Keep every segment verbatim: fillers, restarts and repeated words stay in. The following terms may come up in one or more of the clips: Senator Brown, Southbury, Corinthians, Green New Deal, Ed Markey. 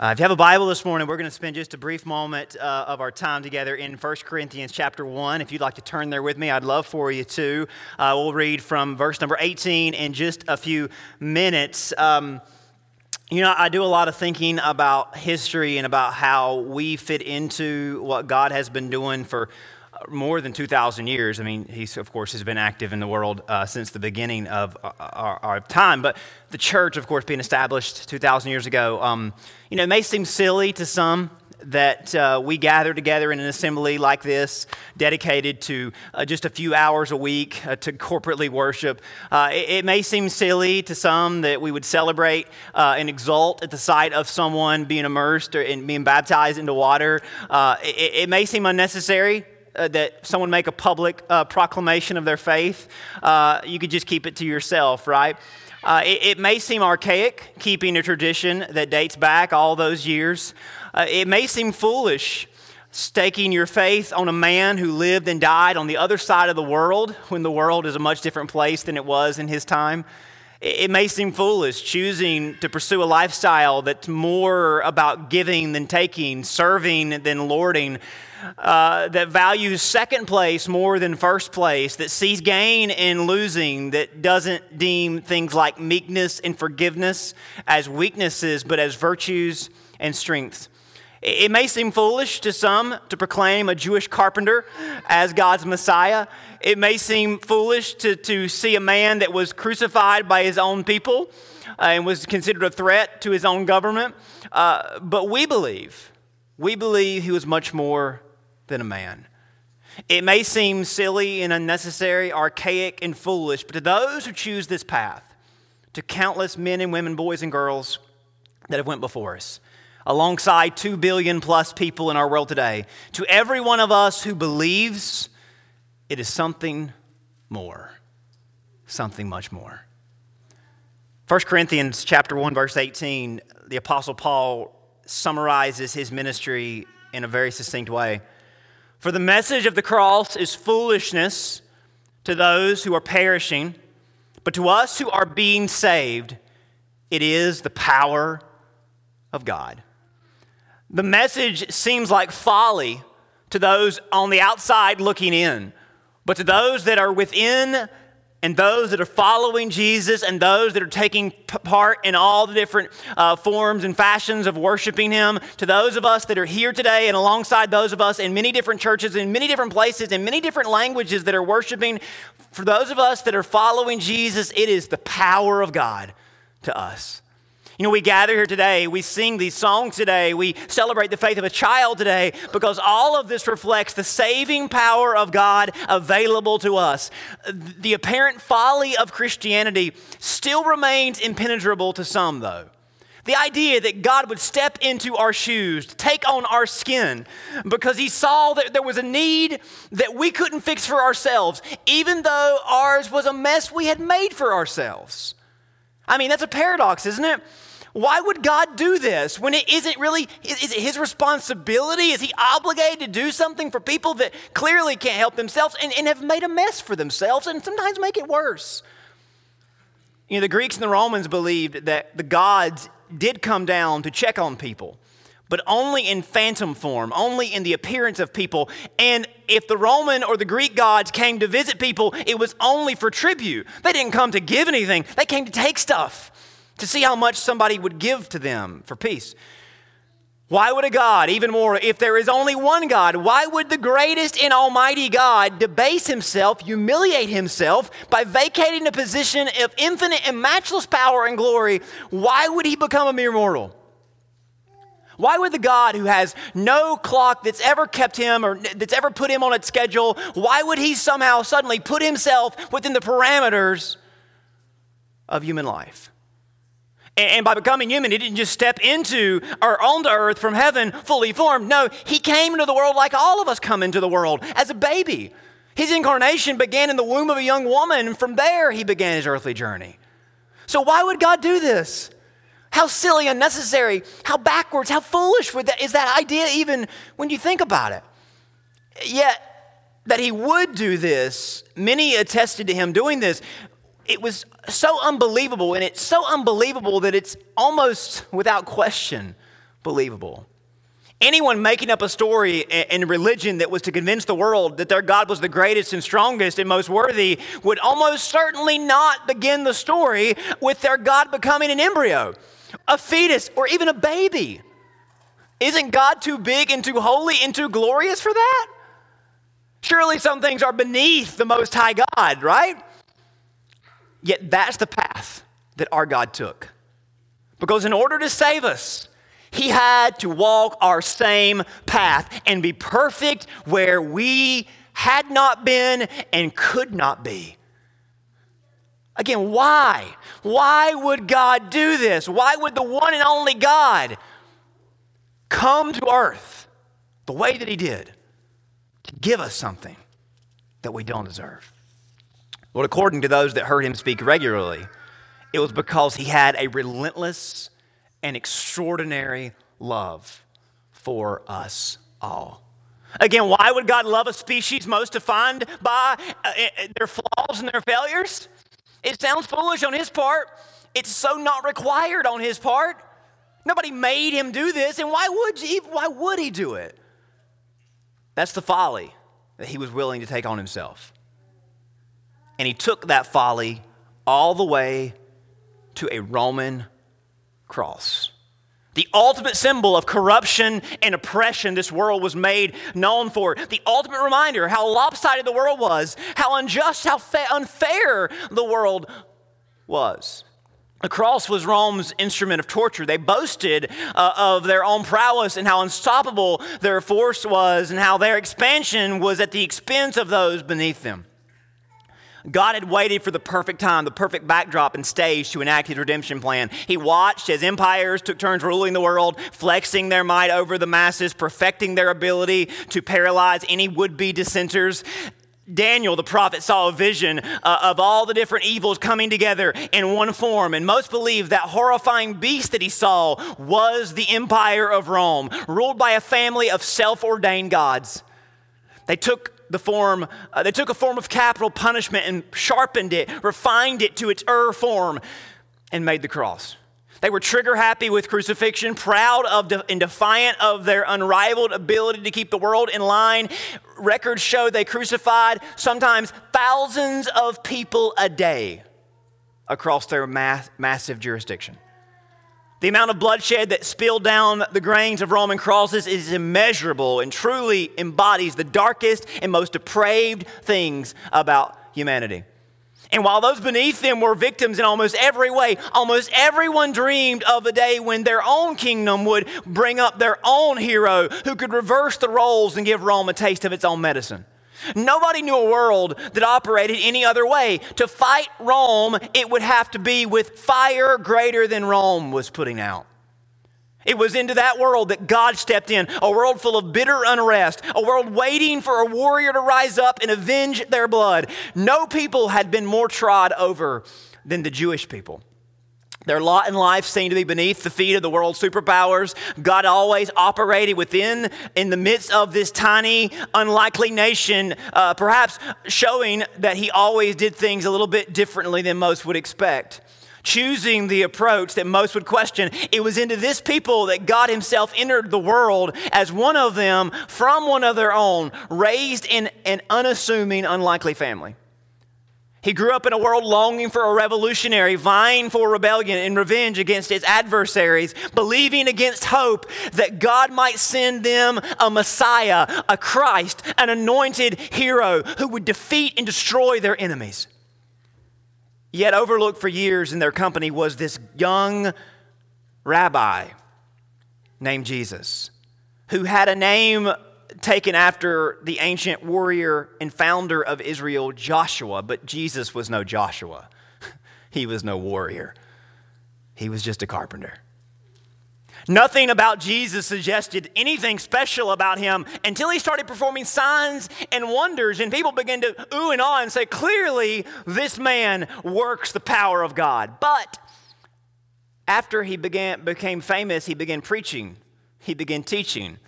Uh, if you have a Bible this morning, we're going to spend just a brief moment uh, of our time together in First Corinthians chapter one. If you'd like to turn there with me, I'd love for you to. Uh, we'll read from verse number eighteen in just a few minutes. Um, you know, I do a lot of thinking about history and about how we fit into what God has been doing for more than two thousand years. I mean, he's, of course, has been active in the world uh, since the beginning of our, our time. But the church, of course, being established two thousand years ago, um, you know, it may seem silly to some that uh, we gather together in an assembly like this, dedicated to uh, just a few hours a week uh, to corporately worship. Uh, it, it may seem silly to some that we would celebrate uh, and exult at the sight of someone being immersed or in, being baptized into water. Uh, it, it may seem unnecessary that someone make a public uh, proclamation of their faith. Uh, you could just keep it to yourself, right? Uh, it, it may seem archaic, keeping a tradition that dates back all those years. Uh, it may seem foolish, staking your faith on a man who lived and died on the other side of the world when the world is a much different place than it was in his time. It may seem foolish choosing to pursue a lifestyle that's more about giving than taking, serving than lording, uh, that values second place more than first place, that sees gain in losing, that doesn't deem things like meekness and forgiveness as weaknesses, but as virtues and strengths. It may seem foolish to some to proclaim a Jewish carpenter as God's Messiah. It may seem foolish to, to see a man that was crucified by his own people and was considered a threat to his own government. Uh, but we believe, we believe he was much more than a man. It may seem silly and unnecessary, archaic and foolish, but to those who choose this path, to countless men and women, boys and girls that have went before us, alongside two billion plus people in our world today, to every one of us who believes, it is something more, something much more. First Corinthians chapter one, verse eighteen, the Apostle Paul summarizes his ministry in a very succinct way. For the message of the cross is foolishness to those who are perishing, but to us who are being saved, it is the power of God. The message seems like folly to those on the outside looking in, but to those that are within and those that are following Jesus and those that are taking part in all the different uh, forms and fashions of worshiping him, to those of us that are here today and alongside those of us in many different churches, in many different places, in many different languages that are worshiping, for those of us that are following Jesus, it is the power of God to us. You know, we gather here today, we sing these songs today, we celebrate the faith of a child today, because all of this reflects the saving power of God available to us. The apparent folly of Christianity still remains impenetrable to some, though. The idea that God would step into our shoes, take on our skin, because he saw that there was a need that we couldn't fix for ourselves, even though ours was a mess we had made for ourselves. I mean, that's a paradox, isn't it? Why would God do this when it isn't really, is it his responsibility? Is he obligated to do something for people that clearly can't help themselves and, and have made a mess for themselves and sometimes make it worse? You know, the Greeks and the Romans believed that the gods did come down to check on people, but only in phantom form, only in the appearance of people. And if the Roman or the Greek gods came to visit people, it was only for tribute. They didn't come to give anything. They came to take stuff, to see how much somebody would give to them for peace. Why would a God, even more, if there is only one God, why would the greatest and almighty God debase himself, humiliate himself by vacating a position of infinite and matchless power and glory? Why would he become a mere mortal? Why would the God who has no clock that's ever kept him or that's ever put him on its schedule, why would he somehow suddenly put himself within the parameters of human life? And by becoming human, he didn't just step into or onto earth from heaven fully formed. No, he came into the world like all of us come into the world, as a baby. His incarnation began in the womb of a young woman, and from there he began his earthly journey. So why would God do this? How silly, unnecessary, how backwards, how foolish would that, is that idea even when you think about it? Yet, that he would do this, many attested to him doing this. It was so unbelievable, and it's so unbelievable that it's almost without question believable. Anyone making up a story in religion that was to convince the world that their God was the greatest and strongest and most worthy would almost certainly not begin the story with their God becoming an embryo, a fetus, or even a baby. Isn't God too big and too holy and too glorious for that? Surely some things are beneath the Most High God, right? Yet that's the path that our God took. Because in order to save us, he had to walk our same path and be perfect where we had not been and could not be. Again, why? Why would God do this? Why would the one and only God come to earth the way that he did to give us something that we don't deserve? Well, according to those that heard him speak regularly, it was because he had a relentless and extraordinary love for us all. Again, why would God love a species most defined by uh, their flaws and their failures? It sounds foolish on his part. It's so not required on his part. Nobody made him do this, and why would he, why would he do it? That's the folly that he was willing to take on himself. And he took that folly all the way to a Roman cross, the ultimate symbol of corruption and oppression this world was made known for, the ultimate reminder how lopsided the world was, how unjust, how fa- unfair the world was. The cross was Rome's instrument of torture. They boasted uh, of their own prowess and how unstoppable their force was and how their expansion was at the expense of those beneath them. God had waited for the perfect time, the perfect backdrop and stage to enact his redemption plan. He watched as empires took turns ruling the world, flexing their might over the masses, perfecting their ability to paralyze any would-be dissenters. Daniel, the prophet, saw a vision uh, of all the different evils coming together in one form, and most believe that horrifying beast that he saw was the empire of Rome, ruled by a family of self-ordained gods. They took The form, uh, they took a form of capital punishment and sharpened it, refined it to its er form, and made the cross. They were trigger happy with crucifixion, proud of de- and defiant of their unrivaled ability to keep the world in line. Records show they crucified sometimes thousands of people a day across their mass- massive jurisdiction. The amount of bloodshed that spilled down the grains of Roman crosses is immeasurable and truly embodies the darkest and most depraved things about humanity. And while those beneath them were victims in almost every way, almost everyone dreamed of a day when their own kingdom would bring up their own hero who could reverse the roles and give Rome a taste of its own medicine. Nobody knew a world that operated any other way. To fight Rome, it would have to be with fire greater than Rome was putting out. It was into that world that God stepped in, a world full of bitter unrest, a world waiting for a warrior to rise up and avenge their blood. No people had been more trod over than the Jewish people. Their lot in life seemed to be beneath the feet of the world's superpowers. God always operated within, in the midst of this tiny, unlikely nation, uh, perhaps showing that he always did things a little bit differently than most would expect, choosing the approach that most would question. It was into this people that God himself entered the world as one of them, from one of their own, raised in an unassuming, unlikely family. He grew up in a world longing for a revolutionary, vying for rebellion and revenge against his adversaries, believing against hope that God might send them a Messiah, a Christ, an anointed hero who would defeat and destroy their enemies. Yet overlooked for years in their company was this young rabbi named Jesus, who had a name taken after the ancient warrior and founder of Israel, Joshua. But Jesus was no Joshua. He was no warrior. He was just a carpenter. Nothing about Jesus suggested anything special about him until he started performing signs and wonders, and people began to ooh and ah and say, clearly this man works the power of God. But after he began became famous, he began preaching, he began teaching,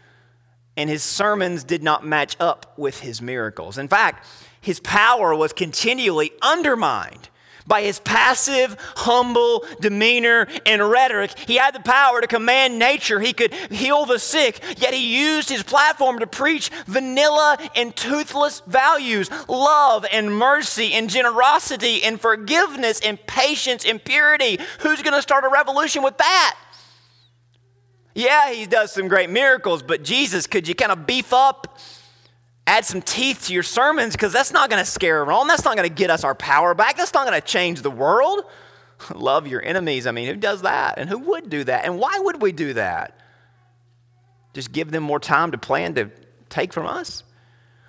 and his sermons did not match up with his miracles. In fact, his power was continually undermined By his passive, humble demeanor and rhetoric, he had the power to command nature. He could heal the sick, yet he used his platform to preach vanilla and toothless values, love and mercy and generosity and forgiveness and patience and purity. Who's going to start a revolution with that? Yeah, he does some great miracles, but Jesus, could you kind of beef up? Add some teeth to your sermons, because that's not going to scare Rome. That's not going to get us our power back. That's not going to change the world. Love your enemies. I mean, who does that? And who would do that? And why would we do that? Just give them more time to plan to take from us.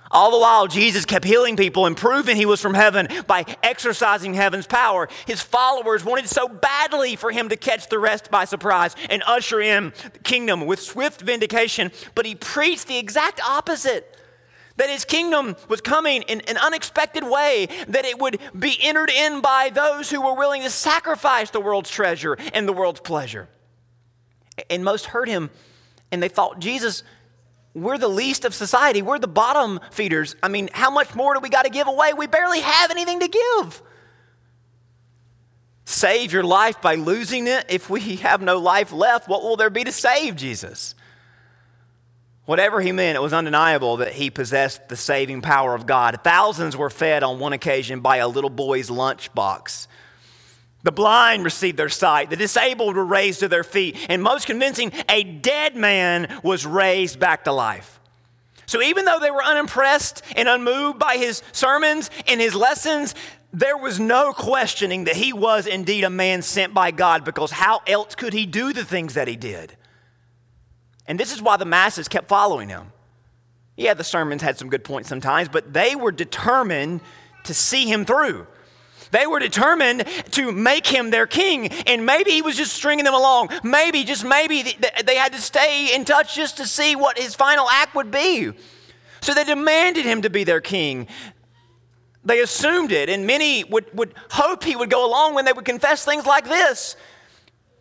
All the while, Jesus kept healing people and proving he was from heaven by exercising heaven's power. His followers wanted so badly for him to catch the rest by surprise and usher in the kingdom with swift vindication, but he preached the exact opposite. That his kingdom was coming in an unexpected way, that it would be entered in by those who were willing to sacrifice the world's treasure and the world's pleasure. And most heard him, and they thought, Jesus, we're the least of society. We're the bottom feeders. I mean, how much more do we got to give away? We barely have anything to give. Save your life by losing it. If we have no life left, what will there be to save, Jesus? Whatever he meant, it was undeniable that he possessed the saving power of God. Thousands were fed on one occasion by a little boy's lunchbox. The blind received their sight. The disabled were raised to their feet. And most convincing, a dead man was raised back to life. So even though they were unimpressed and unmoved by his sermons and his lessons, there was no questioning that he was indeed a man sent by God, because how else could he do the things that he did? And this is why the masses kept following him. Yeah, the sermons had some good points sometimes, but they were determined to see him through. They were determined to make him their king, and maybe he was just stringing them along. Maybe, just maybe, they had to stay in touch just to see what his final act would be. So they demanded him to be their king. They assumed it, and many would, would hope he would go along when they would confess things like this.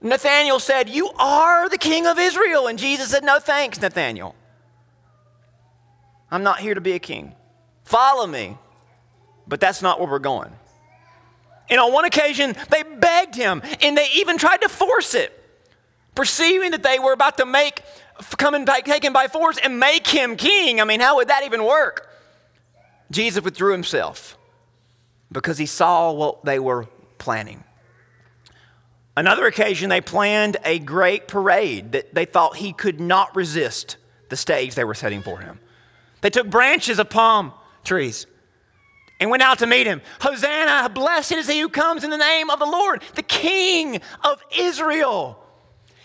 Nathanael said, "You are the king of Israel." And Jesus said, "No thanks, Nathanael. I'm not here to be a king. Follow me." But that's not where we're going. And on one occasion, they begged him, and they even tried to force it, perceiving that they were about to make, come and take him by force and make him king. I mean, how would that even work? Jesus withdrew himself because he saw what they were planning. Another occasion, they planned a great parade that they thought he could not resist the stage they were setting for him. They took branches of palm trees and went out to meet him. "Hosanna, blessed is he who comes in the name of the Lord, the King of Israel."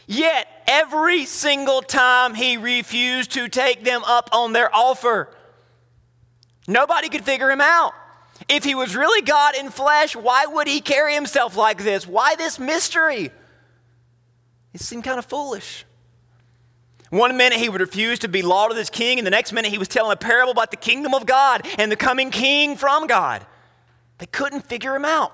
Yet every single time he refused to take them up on their offer. Nobody could figure him out. If he was really God in flesh, why would he carry himself like this? Why this mystery? It seemed kind of foolish. One minute he would refuse to be lauded as king, and the next minute he was telling a parable about the kingdom of God and the coming king from God. They couldn't figure him out.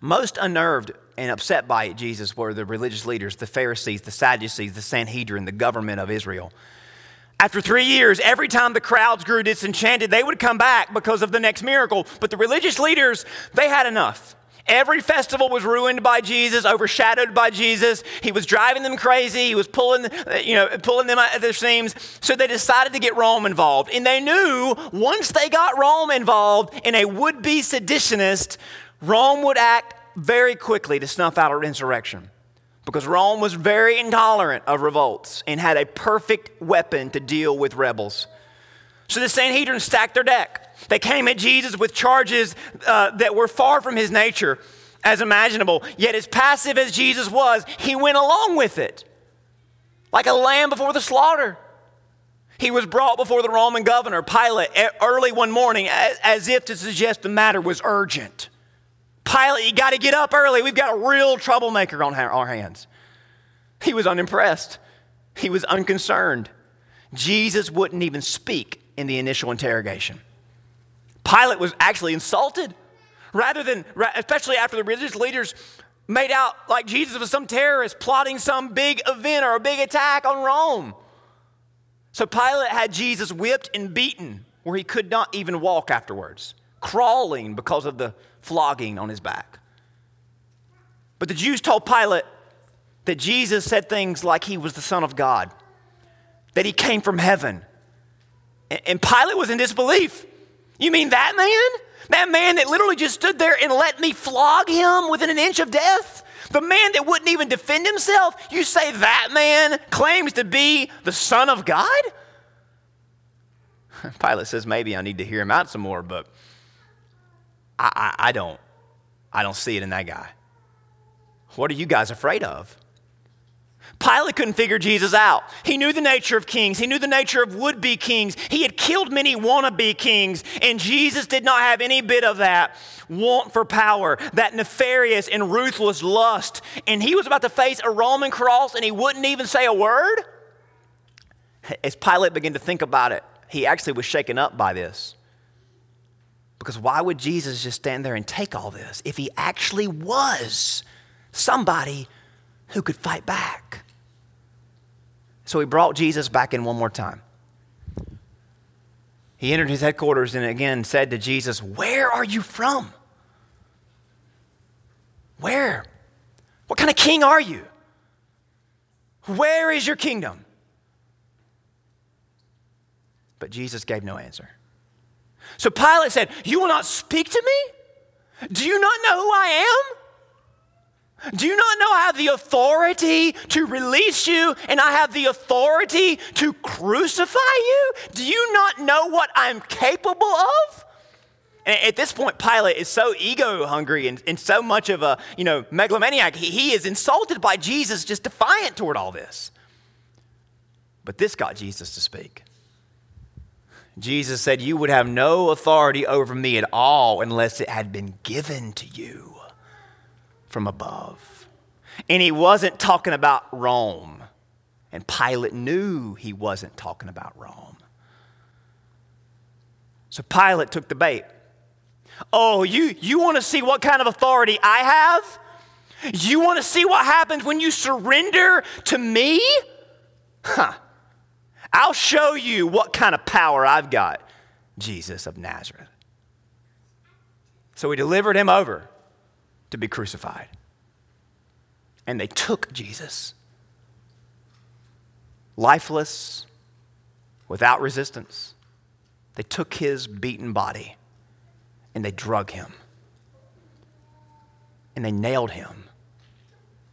Most unnerved and upset by it, Jesus, were the religious leaders, the Pharisees, the Sadducees, the Sanhedrin, the government of Israel. After three years, every time the crowds grew disenchanted, they would come back because of the next miracle. But the religious leaders, they had enough. Every festival was ruined by Jesus, overshadowed by Jesus. He was driving them crazy. He was pulling, you know, pulling them out of their seams. So they decided to get Rome involved. And they knew once they got Rome involved in a would-be seditionist, Rome would act very quickly to snuff out an insurrection. Because Rome was very intolerant of revolts and had a perfect weapon to deal with rebels. So the Sanhedrin stacked their deck. They came at Jesus with charges uh, that were far from his nature as imaginable. Yet as passive as Jesus was, he went along with it. Like a lamb before the slaughter. He was brought before the Roman governor, Pilate, early one morning as, as if to suggest the matter was urgent. "Pilate, you got to get up early. We've got a real troublemaker on our hands." He was unimpressed. He was unconcerned. Jesus wouldn't even speak in the initial interrogation. Pilate was actually insulted. Rather than, especially after the religious leaders made out like Jesus was some terrorist plotting some big event or a big attack on Rome. So Pilate had Jesus whipped and beaten where he could not even walk afterwards. crawling because of the flogging on his back. But the Jews told Pilate that Jesus said things like he was the Son of God, that he came from heaven. And Pilate was in disbelief. You mean that man? That man that literally just stood there and let me flog him within an inch of death? The man that wouldn't even defend himself? You say that man claims to be the Son of God? Pilate says, maybe I need to hear him out some more, but I, I, I don't. I don't see it in that guy. What are you guys afraid of? Pilate couldn't figure Jesus out. He knew the nature of kings. He knew the nature of would-be kings. He had killed many wannabe kings, and Jesus did not have any bit of that want for power, that nefarious and ruthless lust. And he was about to face a Roman cross, and he wouldn't even say a word? As Pilate began to think about it, he actually was shaken up by this. Because why would Jesus just stand there and take all this if he actually was somebody who could fight back? So he brought Jesus back in one more time. He entered his headquarters and again said to Jesus, "Where are you from? Where? What kind of king are you? Where is your kingdom?" But Jesus gave no answer. So Pilate said, "You will not speak to me? Do you not know who I am? Do you not know I have the authority to release you and I have the authority to crucify you? Do you not know what I'm capable of?" And at this point, Pilate is so ego-hungry and, and so much of a, you know, megalomaniac. He, he is insulted by Jesus, just defiant toward all this. But this got Jesus to speak. Jesus said, "You would have no authority over me at all unless it had been given to you from above." And he wasn't talking about Rome. And Pilate knew he wasn't talking about Rome. So Pilate took the bait. "Oh, you, you want to see what kind of authority I have? You want to see what happens when you surrender to me? Huh. I'll show you what kind of power I've got, Jesus of Nazareth." So he delivered him over to be crucified. And they took Jesus, lifeless, without resistance. They took his beaten body and they drug him. And they nailed him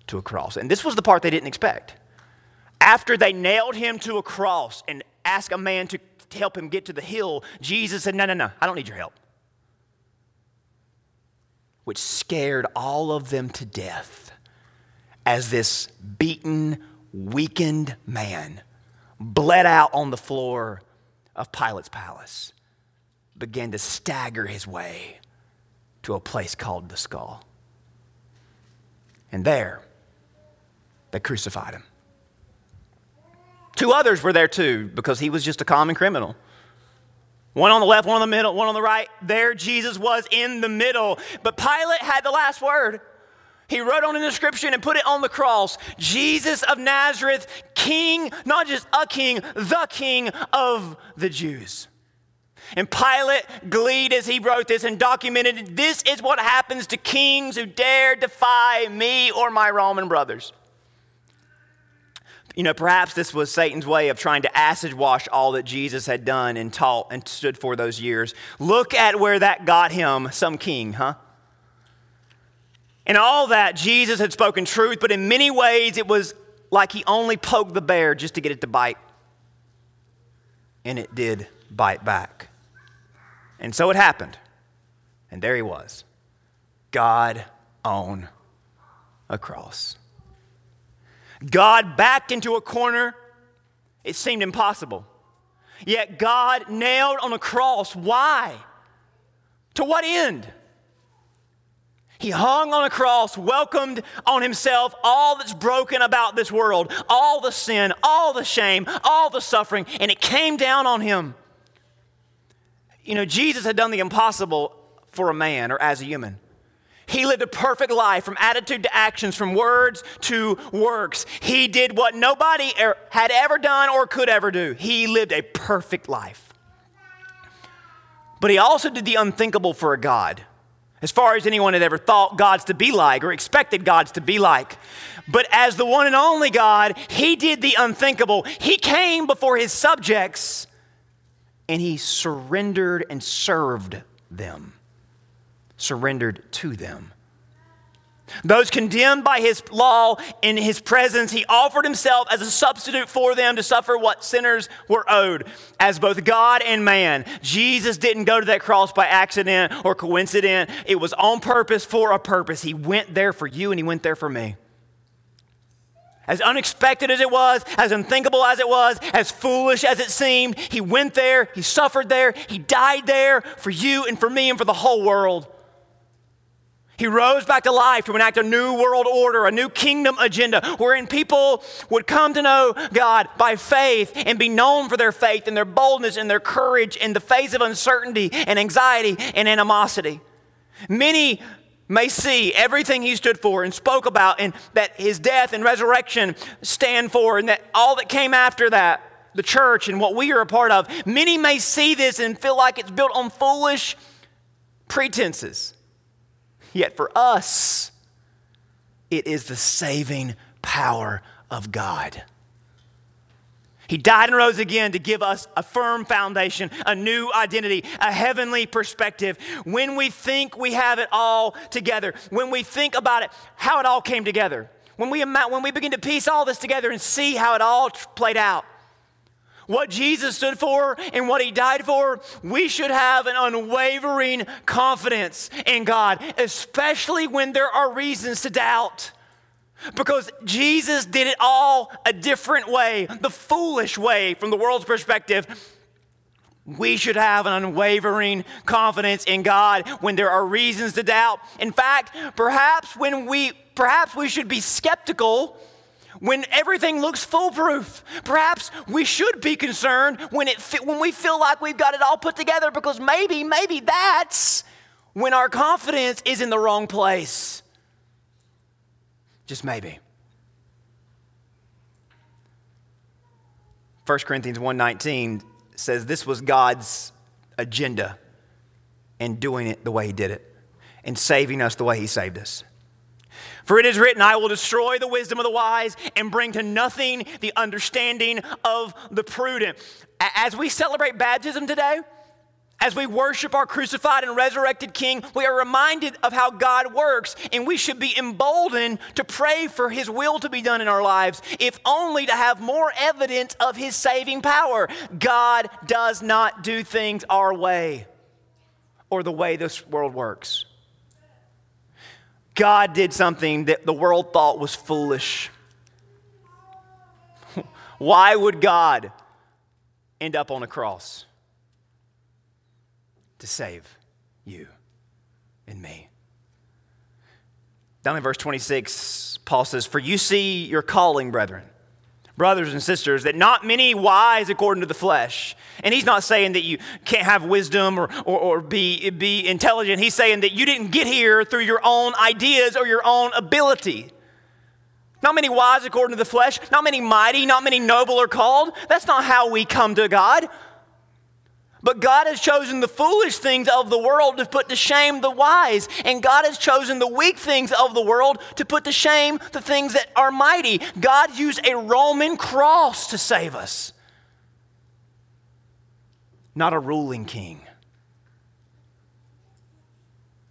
to a cross. And this was the part they didn't expect. After they nailed him to a cross and asked a man to help him get to the hill, Jesus said, "No, no, no, I don't need your help." Which scared all of them to death as this beaten, weakened man bled out on the floor of Pilate's palace, began to stagger his way to a place called the Skull. And there, they crucified him. Two others were there too, because he was just a common criminal. One on the left, one on the middle, one on the right. There Jesus was in the middle. But Pilate had the last word. He wrote on an inscription and put it on the cross. "Jesus of Nazareth, King," not just a king, the King of the Jews. And Pilate gleed as he wrote this and documented, "This is what happens to kings who dare defy me or my Roman brothers." You know, perhaps this was Satan's way of trying to acid wash all that Jesus had done and taught and stood for those years. Look at where that got him, some king, huh? And all that, Jesus had spoken truth, but in many ways it was like he only poked the bear just to get it to bite. And it did bite back. And so it happened. And there he was, God on a cross. God backed into a corner. It seemed impossible. Yet God nailed on a cross. Why? To what end? He hung on a cross, welcomed on himself all that's broken about this world, all the sin, all the shame, all the suffering, and it came down on him. You know, Jesus had done the impossible for a man or as a human. He lived a perfect life from attitude to actions, from words to works. He did what nobody er- had ever done or could ever do. He lived a perfect life. But he also did the unthinkable for a God, as far as anyone had ever thought gods to be like or expected gods to be like. But as the one and only God, he did the unthinkable. He came before his subjects and he surrendered and served them, surrendered to them. Those condemned by his law in his presence, he offered himself as a substitute for them to suffer what sinners were owed. As both God and man, Jesus didn't go to that cross by accident or coincidence. It was on purpose for a purpose. He went there for you and he went there for me. As unexpected as it was, as unthinkable as it was, as foolish as it seemed, he went there, he suffered there, he died there for you and for me and for the whole world. He rose back to life to enact a new world order, a new kingdom agenda, wherein people would come to know God by faith and be known for their faith and their boldness and their courage in the face of uncertainty and anxiety and animosity. Many may see everything he stood for and spoke about and that his death and resurrection stand for and that all that came after that, the church and what we are a part of, many may see this and feel like it's built on foolish pretenses. Yet for us, it is the saving power of God. He died and rose again to give us a firm foundation, a new identity, a heavenly perspective. When we think we have it all together, when we think about it, how it all came together, when we ima- when we begin to piece all this together and see how it all t- played out, what Jesus stood for and what he died for, we should have an unwavering confidence in God, especially when there are reasons to doubt. Because Jesus did it all a different way, the foolish way from the world's perspective. We should have an unwavering confidence in God when there are reasons to doubt. In fact, perhaps when we perhaps we should be skeptical when everything looks foolproof. Perhaps we should be concerned when it when we feel like we've got it all put together, because maybe, maybe that's when our confidence is in the wrong place. Just maybe. First Corinthians one nineteen says this was God's agenda in doing it the way he did it and saving us the way he saved us. For it is written, I will destroy the wisdom of the wise and bring to nothing the understanding of the prudent. As we celebrate baptism today, as we worship our crucified and resurrected King, we are reminded of how God works, and we should be emboldened to pray for his will to be done in our lives, if only to have more evidence of his saving power. God does not do things our way or the way this world works. God did something that the world thought was foolish. Why would God end up on a cross? To save you and me. Down in verse twenty-six, Paul says, for you see your calling, brethren, brothers and sisters, that not many wise according to the flesh. And he's not saying that you can't have wisdom or, or, or be, be intelligent. He's saying that you didn't get here through your own ideas or your own ability. Not many wise according to the flesh, not many mighty, not many noble are called. That's not how we come to God. But God has chosen the foolish things of the world to put to shame the wise. And God has chosen the weak things of the world to put to shame the things that are mighty. God used a Roman cross to save us, not a ruling king.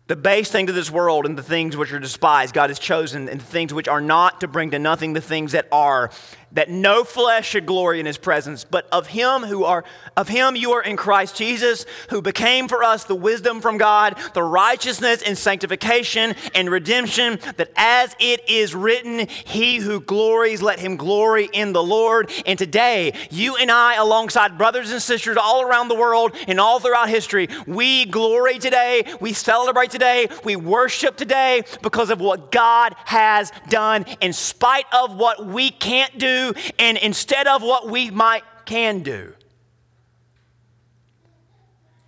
The base thing to this world and the things which are despised, God has chosen, and the things which are not to bring to nothing, the things that are, that no flesh should glory in his presence, but of him who are, of him you are in Christ Jesus, who became for us the wisdom from God, the righteousness and sanctification and redemption, that as it is written, he who glories, let him glory in the Lord. And today, you and I, alongside brothers and sisters all around the world and all throughout history, we glory today, we celebrate today, Today, we worship today because of what God has done in spite of what we can't do and instead of what we might can do.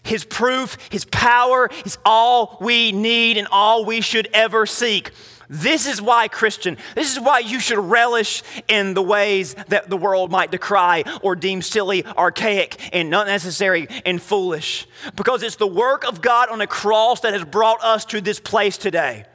His proof, his power is all we need and all we should ever seek. This is why, Christian, this is why you should relish in the ways that the world might decry or deem silly, archaic, and unnecessary and foolish. Because it's the work of God on a cross that has brought us to this place today.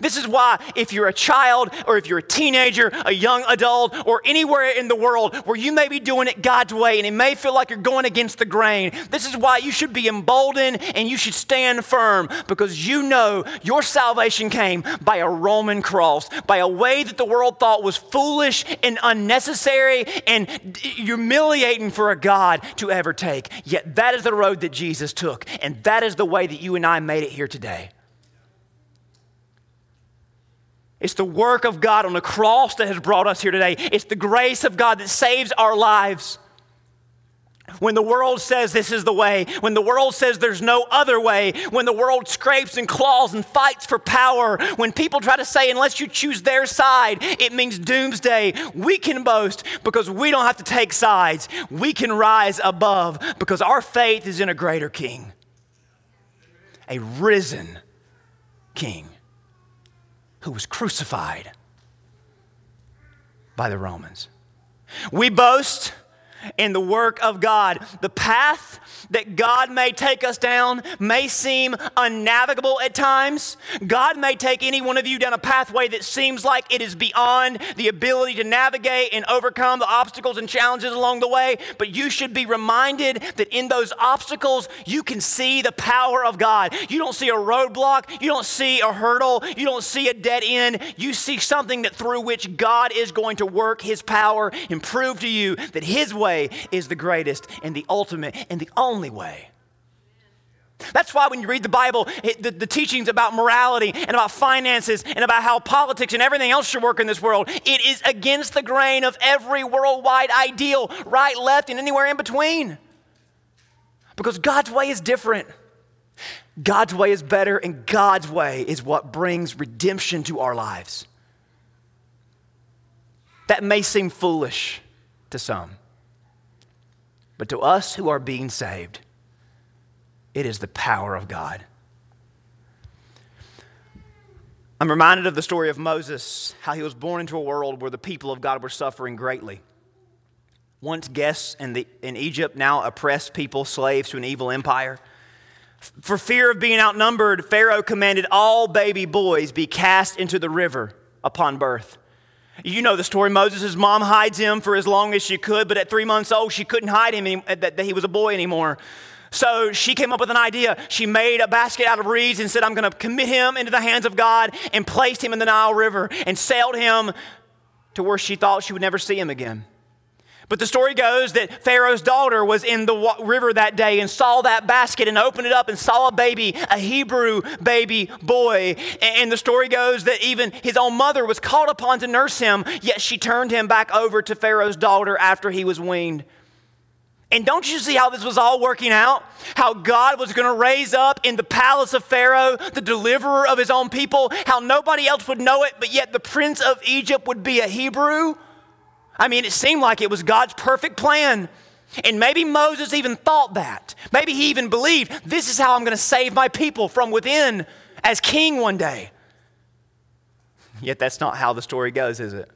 This is why if you're a child or if you're a teenager, a young adult, or anywhere in the world where you may be doing it God's way and it may feel like you're going against the grain, this is why you should be emboldened and you should stand firm, because you know your salvation came by a Roman cross, by a way that the world thought was foolish and unnecessary and humiliating for a God to ever take. Yet that is the road that Jesus took, and that is the way that you and I made it here today. It's the work of God on the cross that has brought us here today. It's the grace of God that saves our lives. When the world says this is the way, when the world says there's no other way, when the world scrapes and claws and fights for power, when people try to say unless you choose their side, it means doomsday, we can boast because we don't have to take sides. We can rise above because our faith is in a greater King, a risen King, who was crucified by the Romans. We boast in the work of God. The path that God may take us down may seem unnavigable at times. God may take any one of you down a pathway that seems like it is beyond the ability to navigate and overcome the obstacles and challenges along the way, but you should be reminded that in those obstacles, you can see the power of God. You don't see a roadblock, you don't see a hurdle, you don't see a dead end. You see something that through which God is going to work his power and prove to you that his way is the greatest and the ultimate and the only way. That's why when you read the Bible, it, the, the teachings about morality and about finances and about how politics and everything else should work in this world, it is against the grain of every worldwide ideal, right, left, and anywhere in between. Because God's way is different. God's way is better, and God's way is what brings redemption to our lives. That may seem foolish to some. But to us who are being saved, it is the power of God. I'm reminded of the story of Moses, how he was born into a world where the people of God were suffering greatly. Once guests in, the, in Egypt, now oppressed people, slaves to an evil empire. For fear of being outnumbered, Pharaoh commanded all baby boys be cast into the river upon birth. You know the story. Moses' mom hides him for as long as she could, but at three months old, she couldn't hide him that he was a boy anymore. So she came up with an idea. She made a basket out of reeds and said, I'm going to commit him into the hands of God, and placed him in the Nile River and sailed him to where she thought she would never see him again. But the story goes that Pharaoh's daughter was in the river that day and saw that basket and opened it up and saw a baby, a Hebrew baby boy. And the story goes that even his own mother was called upon to nurse him, yet she turned him back over to Pharaoh's daughter after he was weaned. And don't you see how this was all working out? How God was going to raise up in the palace of Pharaoh, the deliverer of his own people, how nobody else would know it, but yet the prince of Egypt would be a Hebrew? I mean, it seemed like it was God's perfect plan. And maybe Moses even thought that. Maybe he even believed, this is how I'm going to save my people from within as king one day. Yet that's not how the story goes, is it?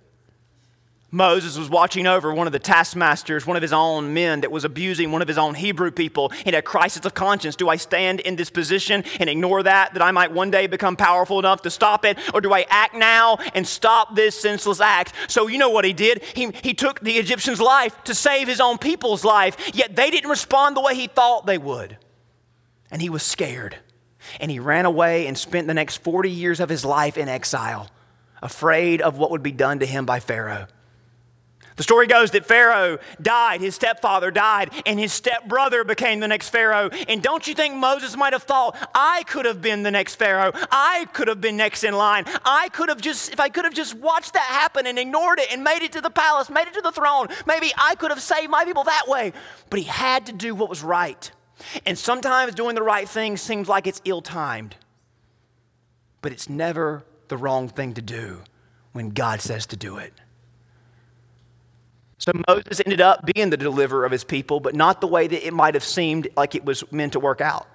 Moses was watching over one of the taskmasters, one of his own men that was abusing one of his own Hebrew people, in a crisis of conscience. Do I stand in this position and ignore that, that I might one day become powerful enough to stop it? Or do I act now and stop this senseless act? So you know what he did. He, he took the Egyptian's life to save his own people's life, yet they didn't respond the way he thought they would. And he was scared. And he ran away and spent the next forty years of his life in exile, afraid of what would be done to him by Pharaoh. The story goes that Pharaoh died, his stepfather died, and his stepbrother became the next Pharaoh. And don't you think Moses might have thought, I could have been the next Pharaoh. I could have been next in line. I could have just, if I could have just watched that happen and ignored it and made it to the palace, made it to the throne, maybe I could have saved my people that way. But he had to do what was right. And sometimes doing the right thing seems like it's ill-timed. But it's never the wrong thing to do when God says to do it. So Moses ended up being the deliverer of his people, but not the way that it might have seemed like it was meant to work out.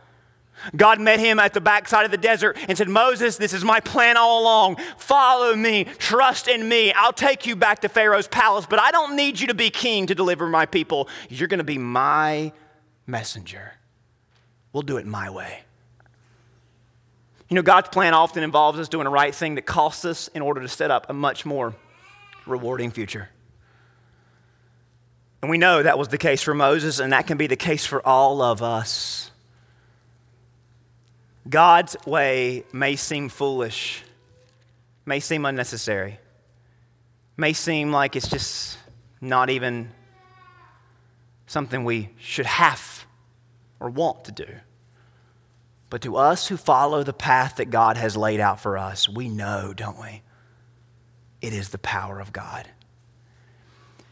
God met him at the backside of the desert and said, Moses, this is my plan all along. Follow me, trust in me. I'll take you back to Pharaoh's palace, but I don't need you to be king to deliver my people. You're going to be my messenger. We'll do it my way. You know, God's plan often involves us doing the right thing that costs us in order to set up a much more rewarding future. And we know that was the case for Moses, and that can be the case for all of us. God's way may seem foolish, may seem unnecessary, may seem like it's just not even something we should have or want to do. But to us who follow the path that God has laid out for us, we know, don't we? It is the power of God.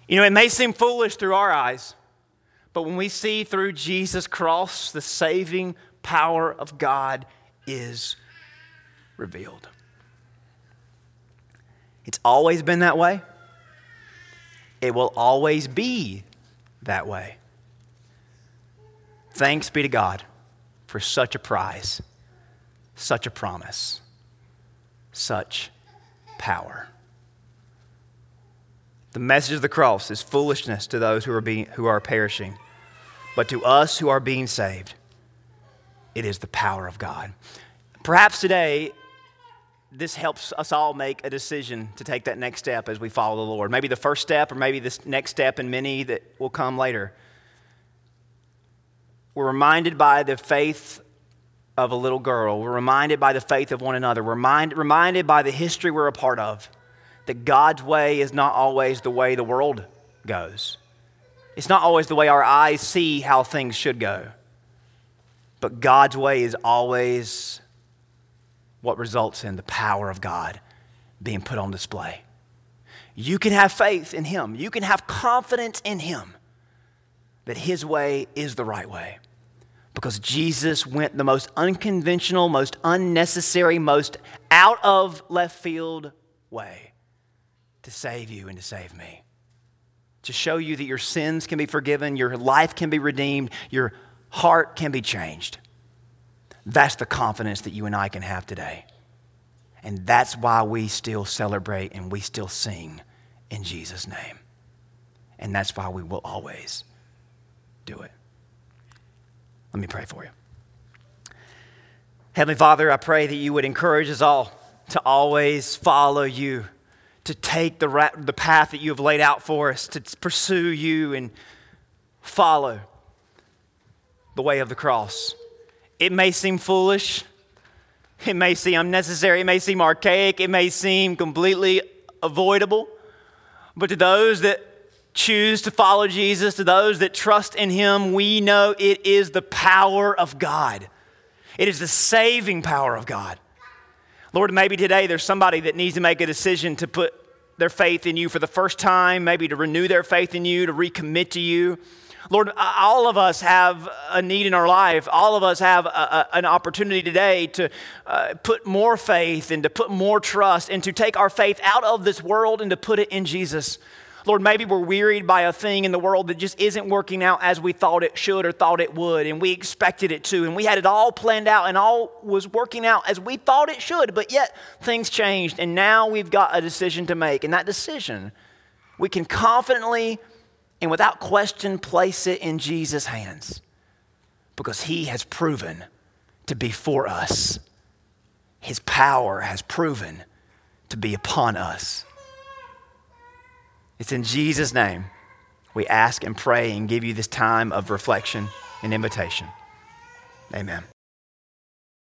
You know, it may seem foolish through our eyes, but when we see through Jesus' cross, the saving power of God is revealed. It's always been that way. It will always be that way. Thanks be to God for such a prize, such a promise, such power. The message of the cross is foolishness to those who are being, who are perishing, but to us who are being saved, it is the power of God. Perhaps today, this helps us all make a decision to take that next step as we follow the Lord. Maybe the first step, or maybe this next step and many that will come later. We're reminded by the faith of a little girl. We're reminded by the faith of one another. We're remind, reminded by the history we're a part of, that God's way is not always the way the world goes. It's not always the way our eyes see how things should go. But God's way is always what results in the power of God being put on display. You can have faith in Him. You can have confidence in Him that His way is the right way, because Jesus went the most unconventional, most unnecessary, most out of left field way to save you and to save me, to show you that your sins can be forgiven, your life can be redeemed, your heart can be changed. That's the confidence that you and I can have today. And that's why we still celebrate and we still sing in Jesus' name. And that's why we will always do it. Let me pray for you. Heavenly Father, I pray that you would encourage us all to always follow you, to take the ra- the path that you have laid out for us, to pursue you and follow the way of the cross. It may seem foolish. It may seem unnecessary. It may seem archaic. It may seem completely avoidable. But to those that choose to follow Jesus, to those that trust in Him, we know it is the power of God. It is the saving power of God. Lord, maybe today there's somebody that needs to make a decision to put their faith in you for the first time, maybe to renew their faith in you, to recommit to you. Lord, all of us have a need in our life. All of us have a, a, an opportunity today to uh, put more faith and to put more trust and to take our faith out of this world and to put it in Jesus. Lord, maybe we're wearied by a thing in the world that just isn't working out as we thought it should or thought it would, and we expected it to, and we had it all planned out and all was working out as we thought it should, but yet things changed, and now we've got a decision to make, and that decision we can confidently and without question, place it in Jesus' hands, because He has proven to be for us. His power has proven to be upon us. It's in Jesus' name we ask and pray and give you this time of reflection and invitation. Amen.